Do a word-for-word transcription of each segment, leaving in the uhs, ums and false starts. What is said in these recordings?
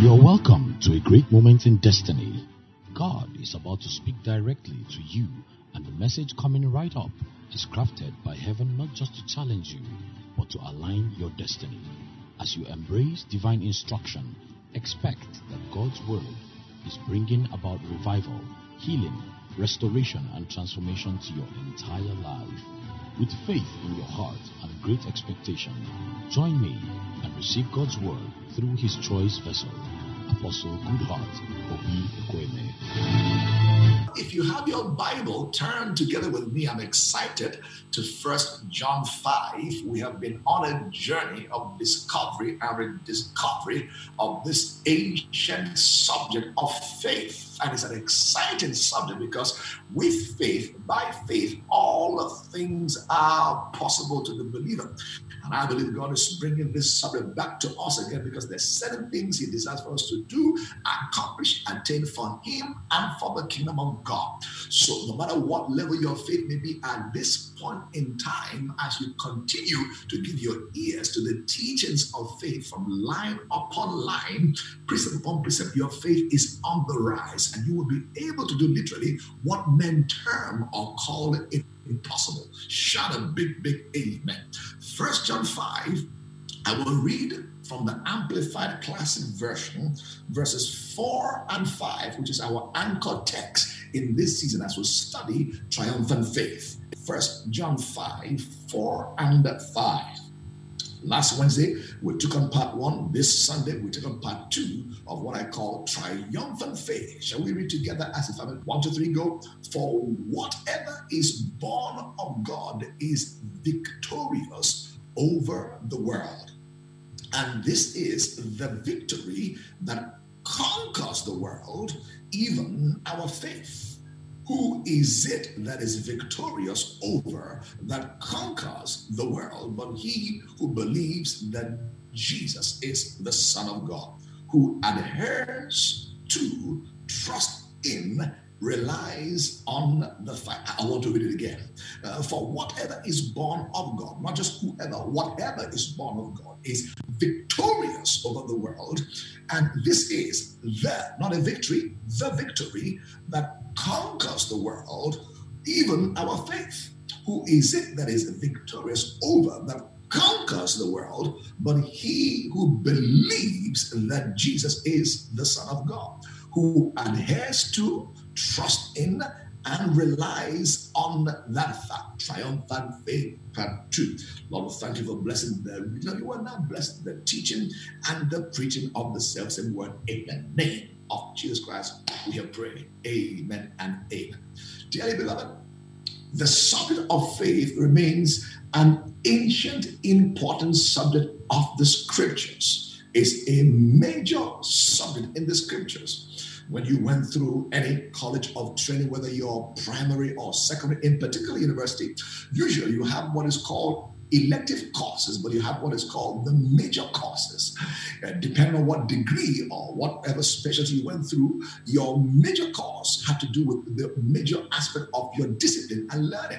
You're welcome to a great moment in destiny. God is about to speak directly to you, and the message coming right up is crafted by heaven not just to challenge you, but to align your destiny. As you embrace divine instruction, expect that God's word is bringing about revival, healing, restoration, and transformation to your entire life. With faith in your heart and great expectation, join me and receive God's word through His choice vessel, Apostle Goodheart Obi-Ekwueme. If you have your Bible, turn together with me. I'm excited to First John five. We have been on a journey of discovery and rediscovery of this ancient subject of faith. And it's an exciting subject because with faith, by faith, all things are possible to the believer. And I believe God is bringing this subject back to us again because there's certain things He desires for us to do, accomplish, attain for Him and for the kingdom of God. So no matter what level your faith may be at this point in time, as you continue to give your ears to the teachings of faith from line upon line, precept upon precept, your faith is on the rise and you will be able to do literally what men term or call it impossible. Shout a big, big amen. First John five, I will read from the Amplified Classic Version, verses four and five, which is our anchor text in this season as we study triumphant faith. First John five, four and five. Last Wednesday, we took on part one. This Sunday, we took on part two of what I call triumphant faith. Shall we read together as a family? One, two, three, go. For whatever is born of God is victorious over the world. And this is the victory that conquers the world, even our faith. Who is it that is victorious over, that conquers the world, but he who believes that Jesus is the Son of God, who adheres to, trusts in, relies on the fact. I want to read it again. Uh, for whatever is born of God, not just whoever, whatever is born of God is victorious over the world. And this is the, not a victory, the victory that conquers the world, even our faith. Who is it that is victorious over, that conquers the world, but he who believes that Jesus is the Son of God, who adheres to, trusts in, and relies on that fact. Triumphant faith, part two. Lord, thank you for blessing the reading. You are now blessed the teaching and the preaching of the self-same word. In the name of Jesus Christ, we have prayed. Amen and amen. Dearly beloved, the subject of faith remains an ancient, important subject of the Scriptures. It's a major subject in the Scriptures. When you went through any college of training, whether you're primary or secondary, in particular university, usually you have what is called elective courses, but you have what is called the major courses. Uh, depending on what degree or whatever specialty you went through, your major course had to do with the major aspect of your discipline and learning.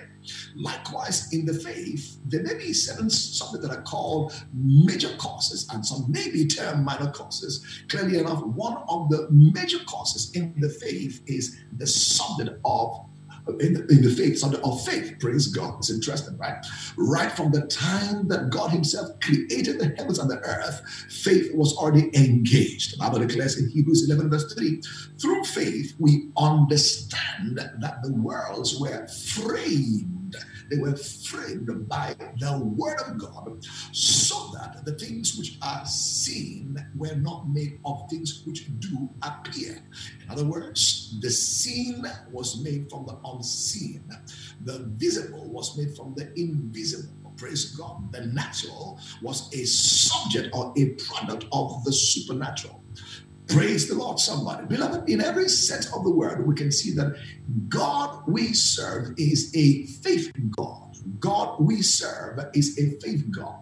Likewise, in the faith, there may be certain subjects that are called major courses and some may be termed minor courses. Clearly enough, one of the major courses in the faith is the subject of In the, in the faith, subject of faith, praise God. It's interesting, right? Right from the time that God Himself created the heavens and the earth, faith was already engaged. The Bible declares in Hebrews eleven, verse three, through faith we understand that the worlds were framed. They were framed by the Word of God, so that the things which are seen were not made of things which do appear. In other words, the seen was made from the unseen. The visible was made from the invisible. Praise God. The natural was a subject or a product of the supernatural. Praise the Lord, somebody. Beloved, in every sense of the word, we can see that God we serve is a faith God. God we serve is a faith God.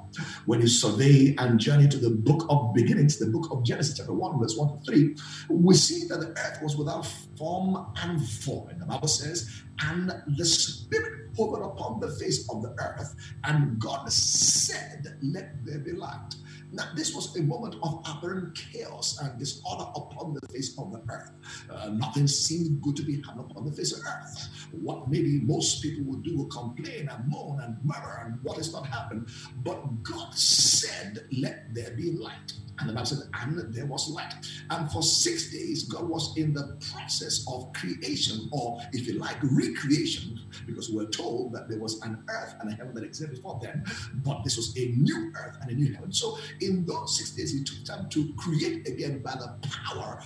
When you survey and journey to the book of beginnings, the book of Genesis, chapter one, verse one to three, we see that the earth was without form and void. And the Bible says, and the Spirit hovered upon the face of the earth, and God said, let there be light. Now, this was a moment of apparent chaos and disorder upon the face of the earth. Uh, nothing seemed good to be had upon the face of the earth. What maybe most people would do would complain and moan and murmur and what has not happened. But God said, let there be light. And the Bible said, and there was light. And for six days, God was in the process of creation, or if you like, recreation, because we're told that there was an earth and a heaven that existed before then, but this was a new earth and a new heaven. So in those six days, he took time to create again by the power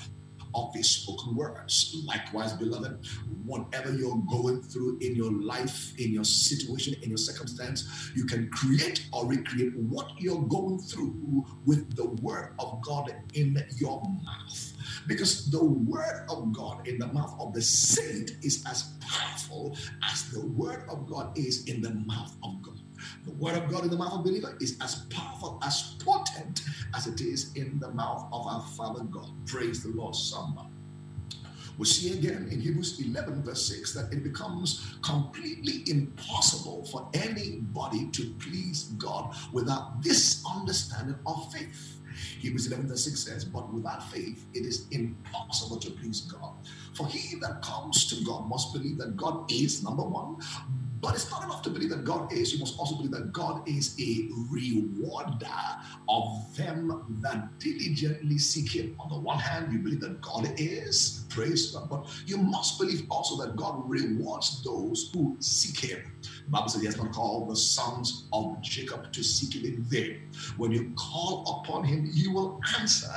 of his spoken words. Likewise, beloved, whatever you're going through in your life, in your situation, in your circumstance, you can create or recreate what you're going through with the word of God in your mouth. Because the word of God in the mouth of the saint is as powerful as the word of God is in the mouth of God. The word of God in the mouth of a believer is as powerful, as potent as it is in the mouth of our Father God. Praise the Lord, somebody. We see again in Hebrews eleven verse six that it becomes completely impossible for anybody to please God without this understanding of faith. Hebrews eleven verse six says, but without faith it is impossible to please God. For he that comes to God must believe that God is, number one, but it's not enough to believe that God is. You must also believe that God is a rewarder of them that diligently seek him. On the one hand, you believe that God is, praise God, but you must believe also that God rewards those who seek him. The Bible says he has not called the sons of Jacob to seek him in vain. When you call upon him, he will answer,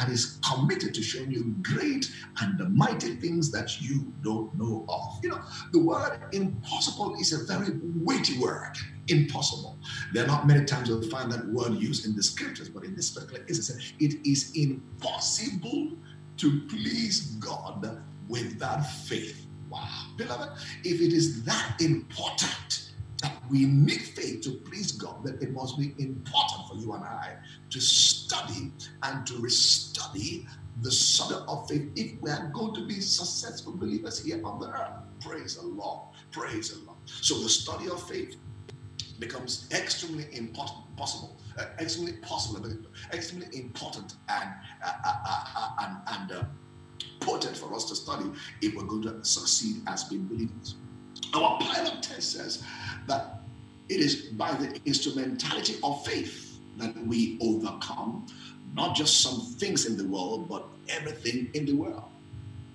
and is committed to showing you great and mighty things that you don't know of. You know, the word impossible is a very weighty word, impossible. There are not many times you'll find that word used in the scriptures, but in this particular instance, it is impossible to please God without faith. Wow. Beloved, if it is that important that we need faith to please God, that it must be important for you and I to study and to restudy the subject of faith if we are going to be successful believers here on the earth. Praise the Lord. Praise the Lord. So the study of faith becomes extremely important, possible, uh, extremely possible, extremely important and uh, uh, uh, uh, and, and uh, potent for us to study if we're going to succeed as being believers. Our pilot test says that it is by the instrumentality of faith that we overcome not just some things in the world, but everything in the world.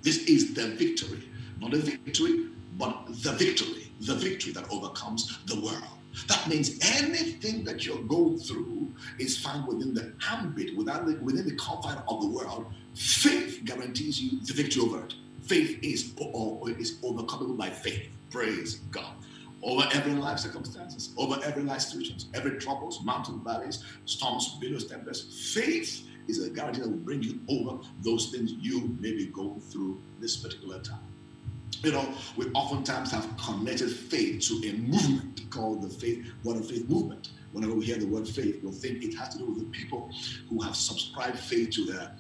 This is the victory, not a victory, but the victory, the victory that overcomes the world. That means anything that you're going through is found within the ambit, within the, within the confines of the world. Faith guarantees you the victory over it. Faith is, or is overcomable by faith. Praise God. Over every life circumstances, over every life situations, every troubles, mountain valleys, storms, billows, tempests. Faith is a guarantee that will bring you over those things you may be going through this particular time. You know, we oftentimes have connected faith to a movement called the faith, Word of Faith movement. Whenever we hear the word faith, we'll think it has to do with the people who have subscribed faith to their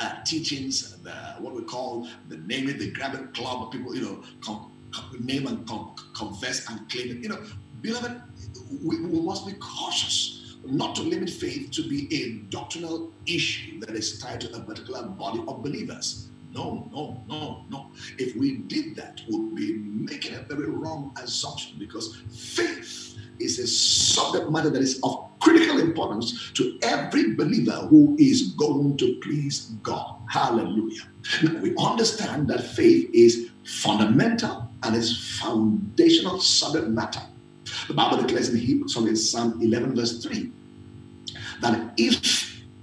Uh, teachings, the, what we call the name it, the grab it club of people, you know, com, com, name and com, confess and claim it. You know, beloved, we, we must be cautious not to limit faith to be a doctrinal issue that is tied to a particular body of believers. No, no, no, no. If we did that, we'll be making a very wrong assumption, because faith is a subject matter that is of critical importance to every believer who is going to please God. Hallelujah. Now, we understand that faith is fundamental and is foundational subject matter. The Bible declares in Hebrews, in Psalm eleven verse three, that if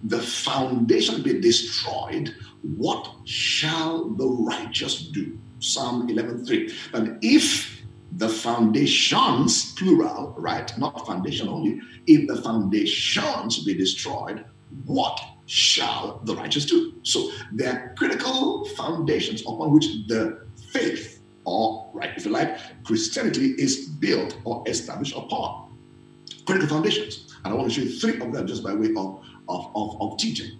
the foundation be destroyed, what shall the righteous do? Psalm eleven three. And if the foundations, plural, right? Not foundation only. If the foundations be destroyed, what shall the righteous do? So there are critical foundations upon which the faith, or right, if you like, Christianity is built or established upon. Critical foundations. And I want to show you three of them just by way of, of, of, of teaching.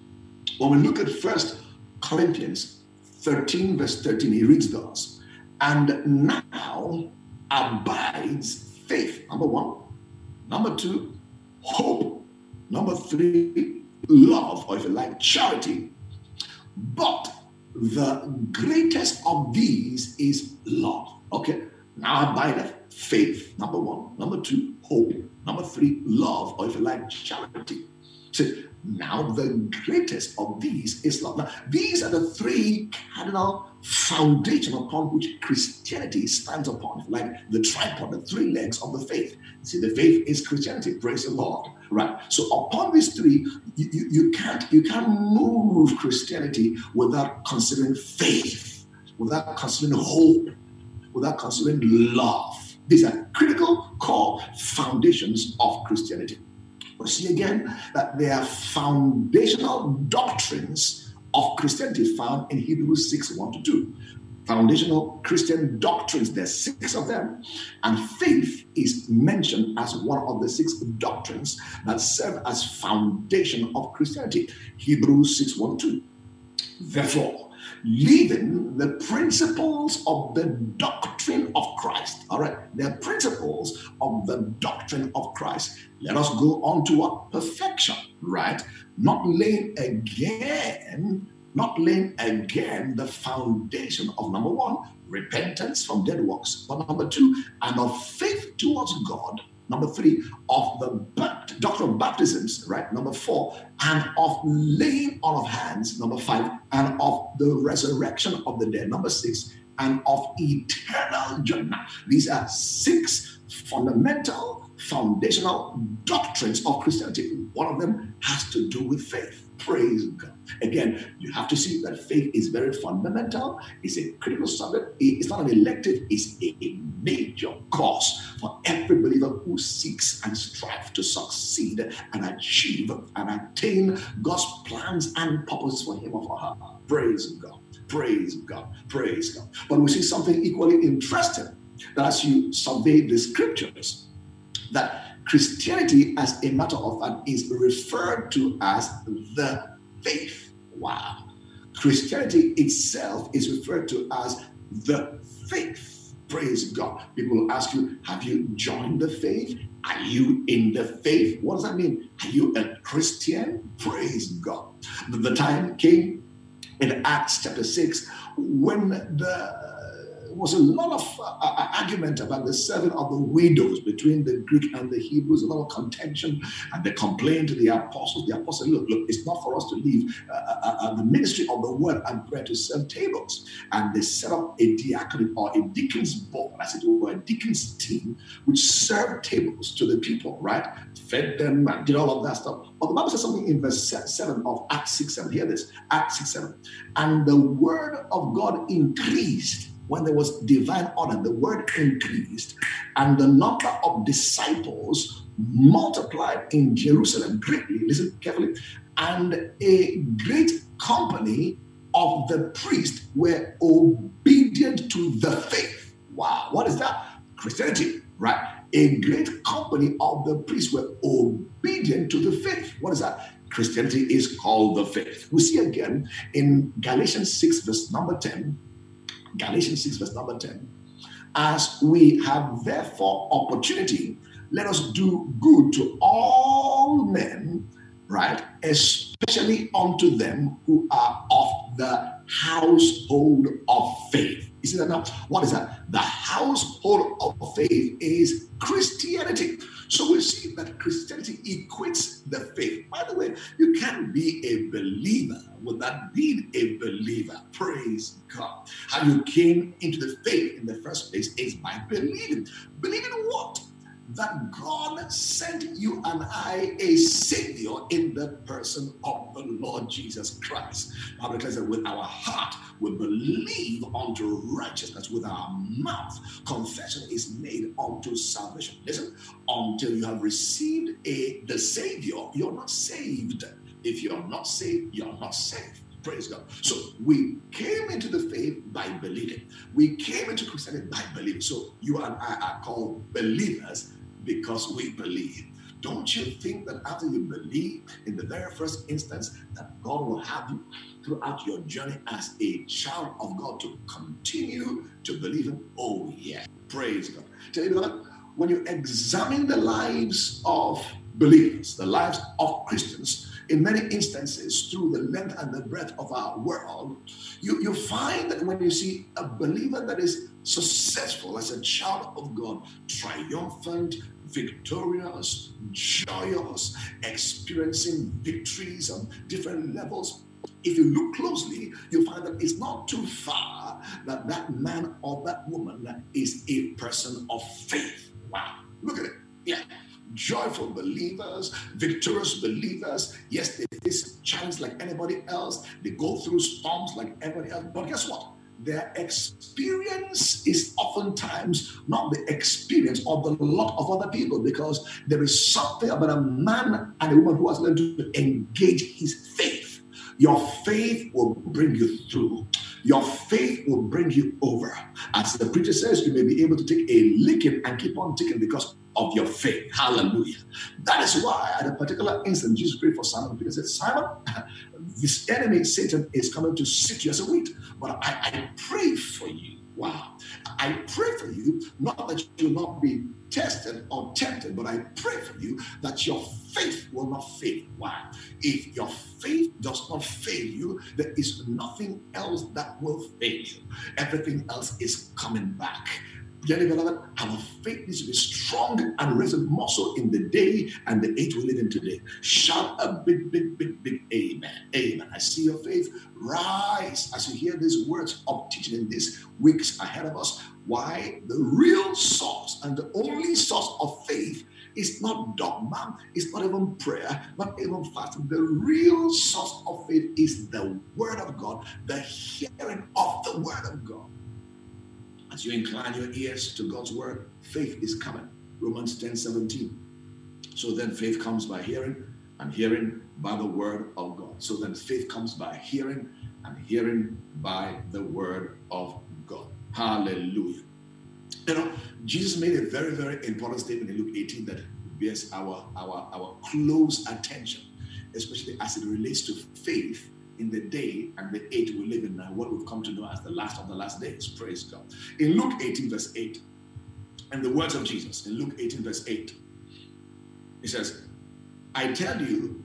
When we look at First Corinthians thirteen, verse thirteen, he reads those. And now abides faith, number one. Number two, hope. Number three, love, or if you like, charity. But the greatest of these is love. Okay, now abideth faith, number one. Number two, hope. Number three, love, or if you like, charity. So now the greatest of these is love. Now, these are the three cardinal foundations upon which Christianity stands upon, like the tripod, the three legs of the faith. See, the faith is Christianity, praise the Lord. Right. So upon these three, you, you, you can't you can't move Christianity without considering faith, without considering hope, without considering love. These are critical core foundations of Christianity. But see again that there are foundational doctrines of Christianity found in Hebrews six, one to two. Foundational Christian doctrines, there's six of them, and faith is mentioned as one of the six doctrines that serve as foundation of Christianity. Hebrews six, one, two. Therefore, leaving the principles of the doctrine of Christ, all right, the principles of the doctrine of Christ, let us go on to what? Perfection, right? Not laying again Not laying again the foundation of, number one, repentance from dead works, but number two, and of faith towards God. Number three, of the doctrine of baptisms, right? Number four, and of laying on of hands. Number five, and of the resurrection of the dead. Number six, and of eternal judgment. These are six fundamental, foundational doctrines of Christianity. One of them has to do with faith. Praise God. Again, you have to see that faith is very fundamental. It's a critical subject. It's not an elective. It's a major cause for every believer who seeks and strives to succeed and achieve and attain God's plans and purposes for him or for her. Praise God. Praise God. Praise God. But we see something equally interesting, that as you survey the scriptures, that Christianity, as a matter of fact, is referred to as the faith. Wow. Christianity itself is referred to as the faith. Praise God. People will ask you, have you joined the faith? Are you in the faith? What does that mean? Are you a Christian? Praise God. The time came in Acts chapter six when the was a lot of uh, argument about the serving of the widows between the Greek and the Hebrews, a lot of contention, and they complained to the apostles. The apostles, look, look, it's not for us to leave uh, uh, uh, the ministry of the word and prayer to serve tables. And they set up a diaconate or a deacon's board, as it were, a deacon's team, which served tables to the people, right? Fed them and did all of that stuff. But the Bible says something in verse seven of Acts six, seven. Hear this, Acts six, seven. And the word of God increased. When there was divine order, the word increased, and the number of disciples multiplied in Jerusalem greatly. Listen carefully. And a great company of the priests were obedient to the faith. Wow, what is that? Christianity, right? A great company of the priests were obedient to the faith. What is that? Christianity is called the faith. We see again in Galatians six, verse number ten. Galatians six, verse number ten. As we have therefore opportunity, let us do good to all men, right? Especially unto them who are of the household of faith. You see that now? What is that? The household of faith is Christianity. So we see that Christianity equates the faith. By the way, you can't be a believer without being a believer. Praise God. How you came into the faith in the first place is by believing. Believing what? That God sent you and I a Savior in the person of the Lord Jesus Christ. Bible declares that with our heart we believe unto righteousness, with our mouth confession is made unto salvation. Listen, until you have received a the Savior, you're not saved. If you're not saved, you're not saved. Praise God. So we came into the faith by believing. We came into Christianity by believing. So you and I are called believers because we believe. Don't you think that after you believe in the very first instance that God will have you throughout your journey as a child of God to continue to believe Him? Oh yeah. Praise God. Tell you what, when you examine the lives of believers, the lives of Christians, in many instances through the length and the breadth of our world, you, you find that when you see a believer that is successful as a child of God, triumphant, victorious, joyous, experiencing victories on different levels, if you look closely, you'll find that it's not too far that that man or that woman is a person of faith. Wow, look at it. Yeah. Joyful believers, victorious believers. Yes, they face challenges like anybody else. They go through storms like everybody else. But guess what? Their experience is oftentimes not the experience of the lot of other people, because there is something about a man and a woman who has learned to engage his faith. Your faith will bring you through. Your faith will bring you over. As the preacher says, you may be able to take a licking and keep on ticking because of your faith. Hallelujah. That is why at a particular instant, Jesus prayed for Simon. Peter said, Simon, this enemy, Satan, is coming to sit you as a wheat. But I, I pray for you. Wow. I pray for you, not that you will not be tested or tempted, but I pray for you that your faith will not fail. Why? If your faith does not fail you, there is nothing else that will fail you. Everything else is coming back. Dearly beloved, our faith needs to be strong and resolute more so in the day and the age we live in today. Shout a big, big, big, big amen. Amen. I see your faith rise as you hear these words of teaching in these weeks ahead of us. Why? The real source and the only source of faith is not dogma, it's not even prayer, not even fasting. The real source of faith is the Word of God, the hearing of the Word of God. As you incline your ears to God's word, faith is coming. Romans ten seventeen. So then faith comes by hearing, and hearing by the word of God. So then faith comes by hearing, and hearing by the word of God. Hallelujah. You know, Jesus made a very, very important statement in Luke eighteen that bears our, our, our close attention, especially as it relates to faith in the day and the age we live in now, what we've come to know as the last of the last days. Praise God. In Luke eighteen verse eight, and the words of Jesus, in Luke eighteen verse eight, he says, I tell you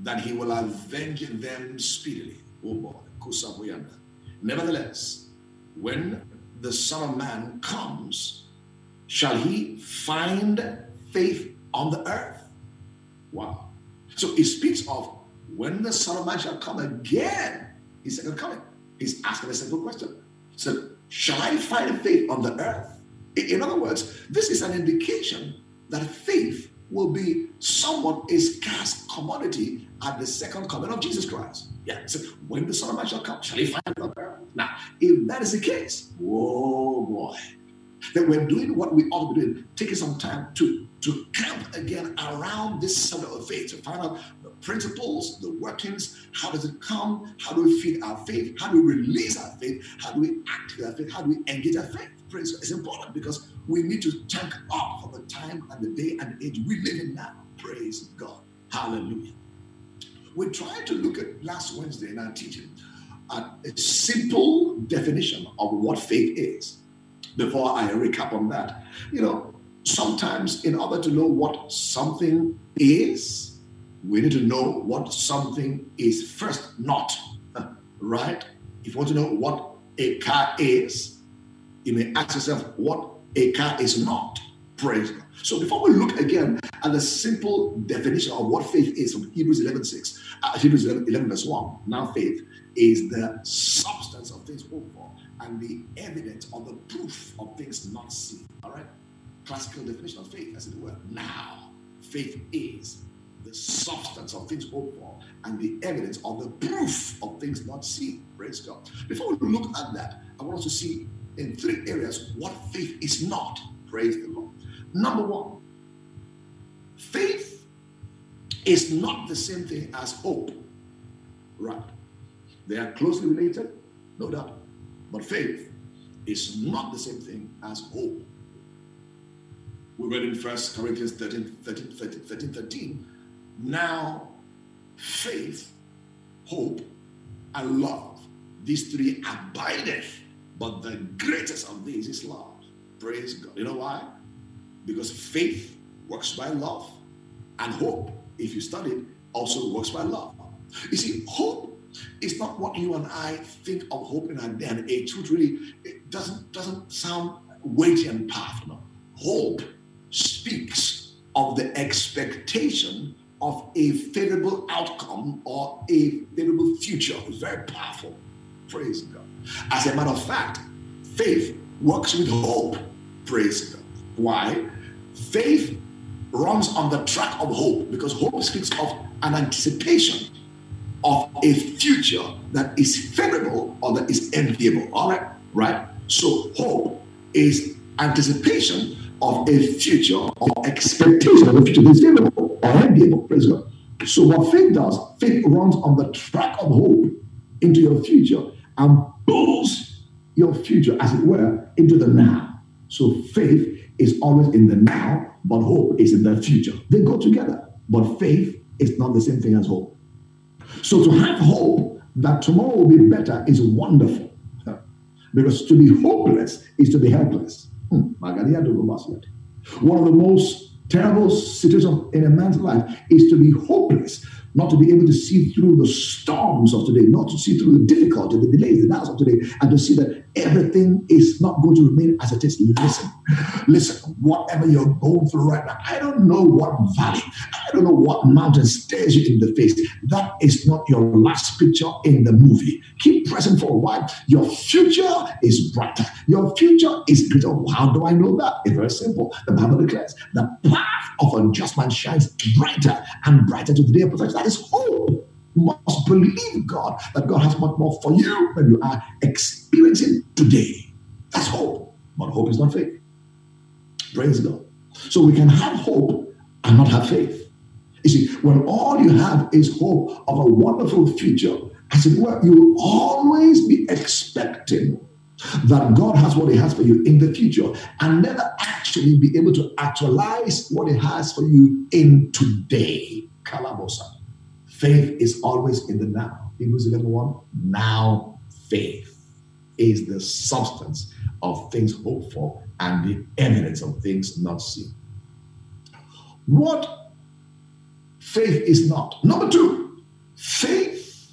that he will avenge them speedily. Oh boy. Nevertheless, when the Son of Man comes, shall he find faith on the earth? Wow. So it speaks of when the Son of Man shall come again, his second coming. He's asking a simple question. So, shall I find faith on the earth? In other words, this is an indication that faith will be somewhat a scarce commodity at the second coming of Jesus Christ. Yeah. So, when the Son of Man shall come, shall he find faith on the earth? Now, if that is the case, whoa, boy, that we're doing what we ought to be doing, taking some time to, to camp again around this subject of faith, to find out the principles, the workings, how does it come, how do we feed our faith, how do we release our faith, how do we activate our faith, how do we engage our faith. Praise God. It's important because we need to tank up for the time and the day and the age we live in now. Praise God. Hallelujah. We tried to look at last Wednesday in our teaching at a simple definition of what faith is. Before I recap on that, you know, sometimes in order to know what something is, we need to know what something is first, not, right? If you want to know what a car is, you may ask yourself what a car is not. Praise God. So before we look again at the simple definition of what faith is from Hebrews eleven six, uh, Hebrews eleven, eleven verse one, now faith is the substance of things hoped for, and the evidence or the proof of things not seen. All right? Classical definition of faith, as it were. Now, faith is the substance of things hoped for and the evidence or the proof of things not seen. Praise God. Before we look at that, I want us to see in three areas what faith is not. Praise the Lord. Number one, faith is not the same thing as hope. Right? They are closely related, no doubt. But faith is not the same thing as hope. We read in First Corinthians thirteen, thirteen, thirteen, thirteen, now faith, hope, and love. These three abideth, but the greatest of these is love. Praise God. You know why? Because faith works by love, And hope, if you study it, also works by love. You see, hope is not what you and I think of hope in our day and age, which really it doesn't, doesn't sound weighty and powerful. Hope speaks of the expectation of a favorable outcome or a favorable future. It's very powerful. Praise God. As a matter of fact, faith works with hope. Praise God. Why? Faith runs on the track of hope, because hope speaks of an anticipation of a future that is favorable or that is enviable. All right? Right? So hope is anticipation of a future or expectation of a future that is favorable or enviable. Praise God. So what faith does, faith runs on the track of hope into your future and pulls your future, as it were, into the now. So faith is always in the now, but hope is in the future. They go together, but faith is not the same thing as hope. So to have hope that tomorrow will be better is wonderful, because to be hopeless is to be helpless. Hmm. One of the most terrible situations in a man's life is to be hopeless, not to be able to see through the storms of today, not to see through the difficulty, the delays, the doubts of today, and to see that everything is not going to remain as it is. Listen, listen, whatever you're going through right now, I don't know what valley, I don't know what mountain stares you in the face. That is not your last picture in the movie. Keep pressing for a while. Your future is brighter. Your future is greater. How do I know that? It's very simple. The Bible declares the path of a just man shines brighter and brighter to the day of perfection. That is hope. You must believe God, that God has much more for you than you are experiencing today. That's hope. But hope is not faith. Praise God. So we can have hope and not have faith. You see, when all you have is hope of a wonderful future, as it were, you will always be expecting that God has what he has for you in the future, and never actually be able to actualize what he has for you in today. Kalabosa. Faith is always in the now. Hebrews eleven one, now faith is the substance of things hoped for and the evidence of things not seen. What faith is not. Number two, faith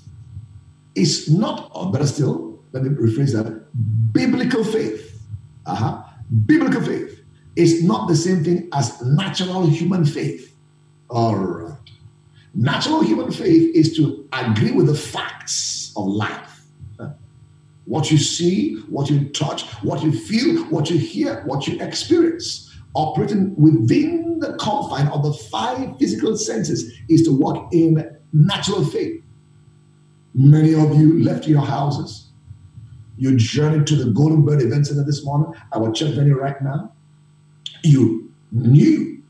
is not, or better still, let me rephrase that, biblical faith. Uh-huh. Biblical faith is not the same thing as natural human faith. All right. Natural human faith is to agree with the facts of life. What you see, what you touch, what you feel, what you hear, what you experience. Operating within the confine of the five physical senses is to walk in natural faith. Many of you left your houses. You journeyed to the Golden Bird Event Center this morning, our church venue right now. You knew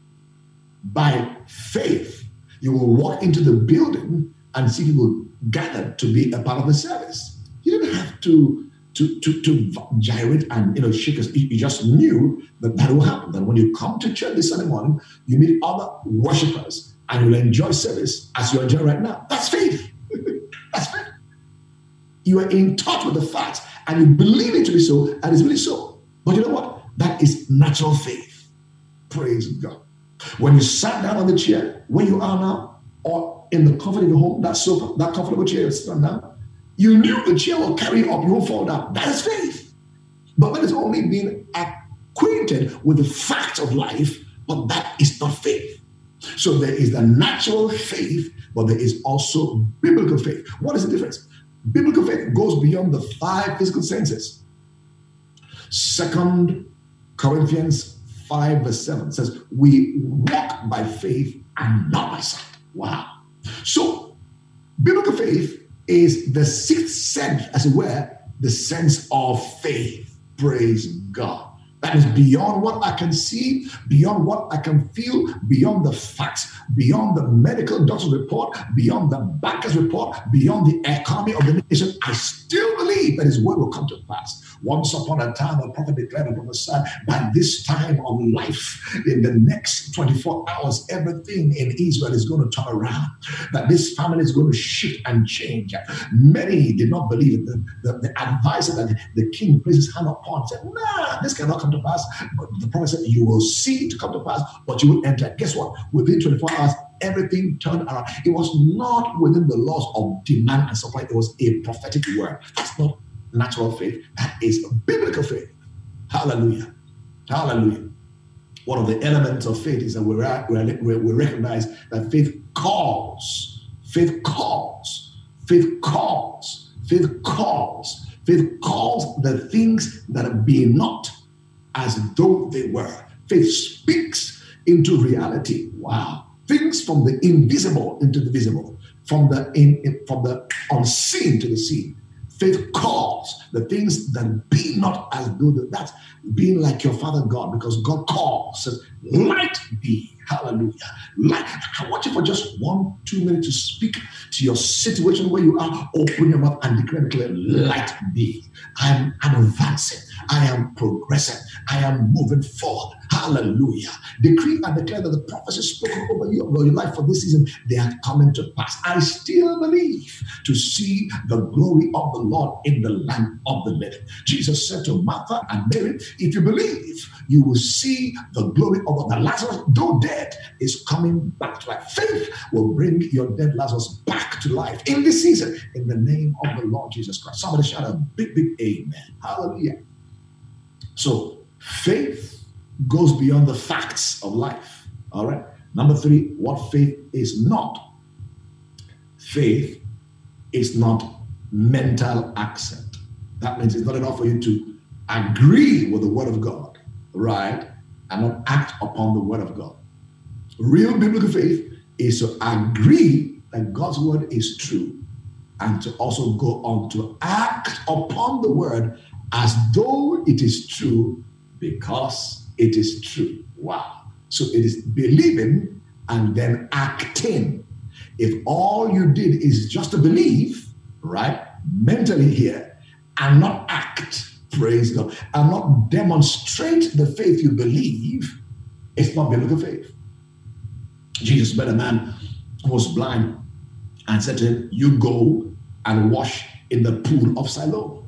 by faith. You will walk into the building and see people gathered to be a part of the service. You didn't have to, to, to, to gyrate and, you know, shake us. You just knew that that will happen. That when you come to church this Sunday morning, you meet other worshipers and you'll enjoy service as you enjoy right now. That's faith. That's faith. You are in touch with the facts and you believe it to be so, and it's really so. But you know what? That is natural faith. Praise God. When you sat down on the chair where you are now, or in the comfort of your home, that sofa, that comfortable chair you're sitting on now, you knew the chair will carry you up, you won't fall down. That is faith. But that is only being acquainted with the facts of life, but that is not faith. So there is the natural faith, but there is also biblical faith. What is the difference? Biblical faith goes beyond the five physical senses. Second Corinthians five verse seven says, we walk by faith and not by sight. Wow. So, biblical faith is the sixth sense, as it were, the sense of faith. Praise God. That is beyond what I can see, beyond what I can feel, beyond the facts, beyond the medical doctor's report, beyond the banker's report, beyond the economy of the nation. I still believe that his word will come to pass. Once upon a time, a prophet declared and prophesied, by this time of life, in the next twenty-four hours, everything in Israel is going to turn around, that this family is going to shift and change. Many did not believe it. The, the, the advisor that the king placed his hand upon said, nah, this cannot come to pass. But the prophet said, you will see it come to pass, but you will enter. Guess what? Within twenty-four hours, everything turned around. It was not within the laws of demand and supply. It was a prophetic word. That's not natural faith. That is biblical faith. Hallelujah. Hallelujah. One of the elements of faith is that we, we, we recognize that faith calls. Faith calls. Faith calls. Faith calls. Faith calls the things that be not as though they were. Faith speaks into reality. Wow. Things from the invisible into the visible, from the in, in, from the unseen to the seen. Faith calls the things that be not as though they were. That's being like your Father God, because God calls, says, "Light be." Hallelujah. Light. I want you for just one, two minutes to speak to your situation where you are. Open your mouth and declare, declare, "Light be." I am advancing. I am progressing. I am moving forward. Hallelujah. Decree and declare that the prophecies spoken over you, over your life for this season, they are coming to pass. I still believe to see the glory of the Lord in the land of the living. Jesus said to Martha and Mary, if you believe, you will see the glory of the Lord. Lazarus, though dead, is coming back to life. Faith will bring your dead Lazarus back to life in this season, in the name of the Lord Jesus Christ. Somebody shout a big, big amen. Hallelujah. So, faith goes beyond the facts of life. All right. Number three, what faith is not. Faith is not mental accent. That means it's not enough for you to agree with the word of God, right? And not act upon the word of God. Real biblical faith is to agree that God's word is true and to also go on to act upon the word as though it is true, because it is true. Wow. So it is believing and then acting. If all you did is just to believe, right, mentally here, and not act, praise God, and not demonstrate the faith you believe, it's not biblical faith. Jesus met a man who was blind and said to him, you go and wash in the pool of Siloam.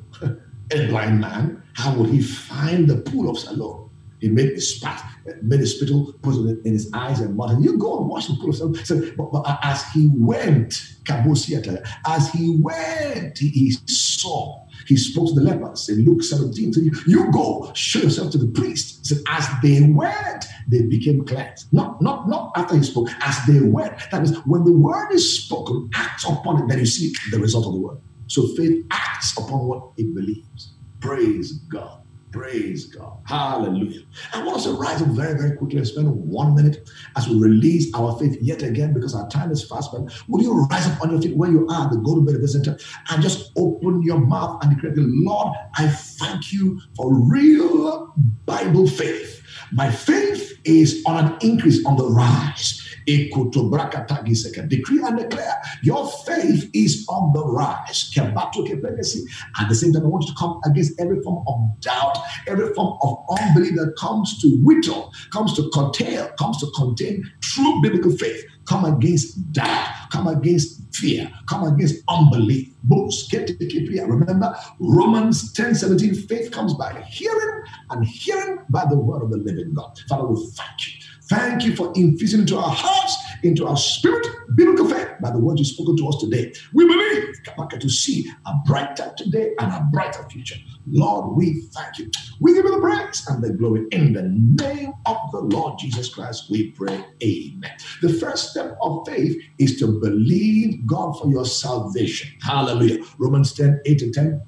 A blind man, how would he find the pool of Siloam? He made a spat, made a spittle, put it in his eyes and muttered, you go and wash the pool of Siloam. So, but, but as he went, as he went, he saw. He spoke to the lepers in Luke seventeen. So you, you go, show yourself to the priest. So as they went, they became cleansed. Not, not, not after he spoke, as they went. That means when the word is spoken, act upon it, then you see the result of the word. So faith acts upon what it believes. Praise God. Praise God. Hallelujah. I want us to rise up very, very quickly and spend one minute as we release our faith yet again, because our time is fast spent. Will you rise up on your feet where you are, the Golden Bed Center, and just open your mouth and declare, Lord, I thank you for real Bible faith. My faith is on an increase, on the rise. Decree and declare your faith is on the rise. At the same time, I want you to come against every form of doubt, every form of unbelief that comes to whittle, comes to curtail, comes to contain true biblical faith. Come against doubt, come against fear, come against unbelief. Remember, Romans ten seventeen, faith comes by hearing, and hearing by the word of the living God. Father, we thank you. Thank you for infusing into our hearts, into our spirit, biblical faith by the word you've spoken to us today. We believe to see a brighter today and a brighter future. Lord, we thank you. We give you the praise and the glory in the name of the Lord Jesus Christ. We pray, amen. The first step of faith is to believe God for your salvation. Hallelujah. Romans ten, eight to ten.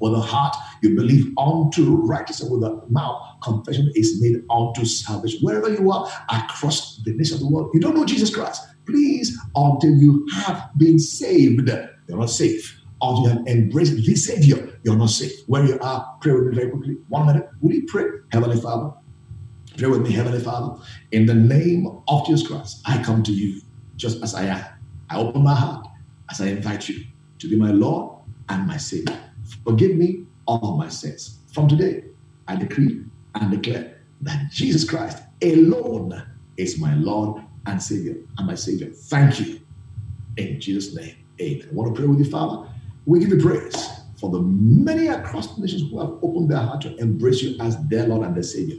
With the heart, you believe unto righteousness, and with the mouth, confession is made unto salvation. Wherever you are, across the nation of the world, you don't know Jesus Christ. Please, until you have been saved, you're not safe. Until you have embraced the Savior, you're not safe. Where you are, pray with me very quickly. One minute. Will you pray? Heavenly Father, pray with me, Heavenly Father. In the name of Jesus Christ, I come to you just as I am. I open my heart as I invite you to be my Lord and my Savior. Forgive me all my sins. From today, I decree and declare that Jesus Christ alone is my Lord and Savior, and my Savior. Thank you. In Jesus' name, amen. I want to pray with you, Father. We give you praise for the many across the nations who have opened their heart to embrace you as their Lord and their Savior.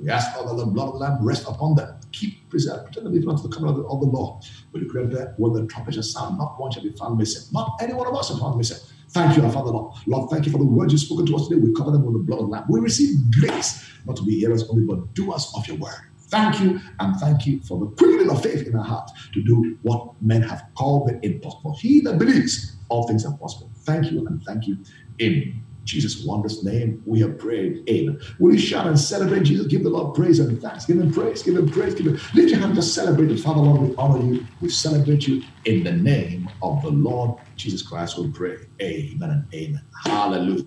We ask, Father, the blood of the Lamb rest upon them. Keep preserved them even unto the coming of the, of the Lord. We declare that when the trumpet shall sound, not one shall be found missing. Not any one of us shall be found missing. Thank you, our Father, Lord. Lord, thank you for the words you've spoken to us today. We cover them with the blood of the Lamb. We receive grace, not to be hearers only, but doers of your word. Thank you, and thank you for the quickening of faith in our heart to do what men have called the impossible. He that believes, all things are possible. Thank you, and thank you. In Jesus' wondrous name, we have prayed. Amen. Will you shout and celebrate Jesus? Give the Lord praise and thanks. Give him praise. Give him praise. Give him. Lift your hand to celebrate it. Father, Lord, we honor you. We celebrate you in the name of the Lord Jesus Christ. We pray. Amen and amen. Hallelujah.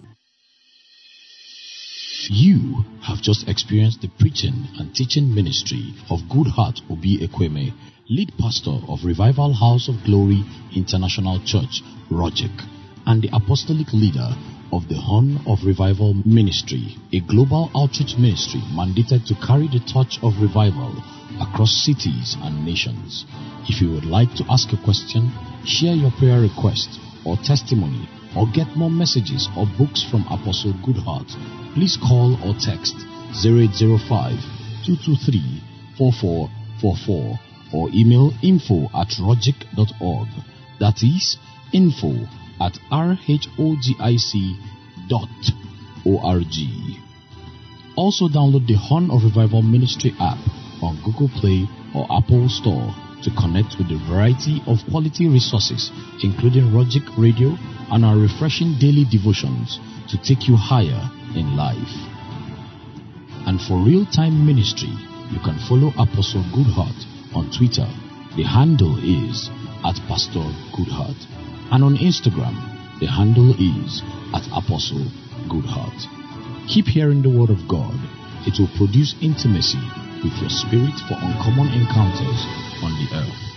You have just experienced the preaching and teaching ministry of Goodheart Obi-Ekwueme, lead pastor of Revival House of Glory International Church, RHOGIC, and the apostolic leader of the Horn of Revival Ministry, a global outreach ministry mandated to carry the torch of revival across cities and nations. If you would like to ask a question, share your prayer request or testimony, or get more messages or books from Apostle Goodheart, please call or text zero eight zero five, two two three, four four four four or email info at rogic dot org. That is info at rogic dot org. Also download the Horn of Revival Ministry app on Google Play or Apple Store to connect with a variety of quality resources, including RHOGIC Radio and our refreshing daily devotions to take you higher in life. And for real-time ministry, you can follow Apostle Goodheart on Twitter. The handle is at Pastor Goodheart. And on Instagram, the handle is at Apostle Goodheart. Keep hearing the word of God. It will produce intimacy with your spirit for uncommon encounters on the earth.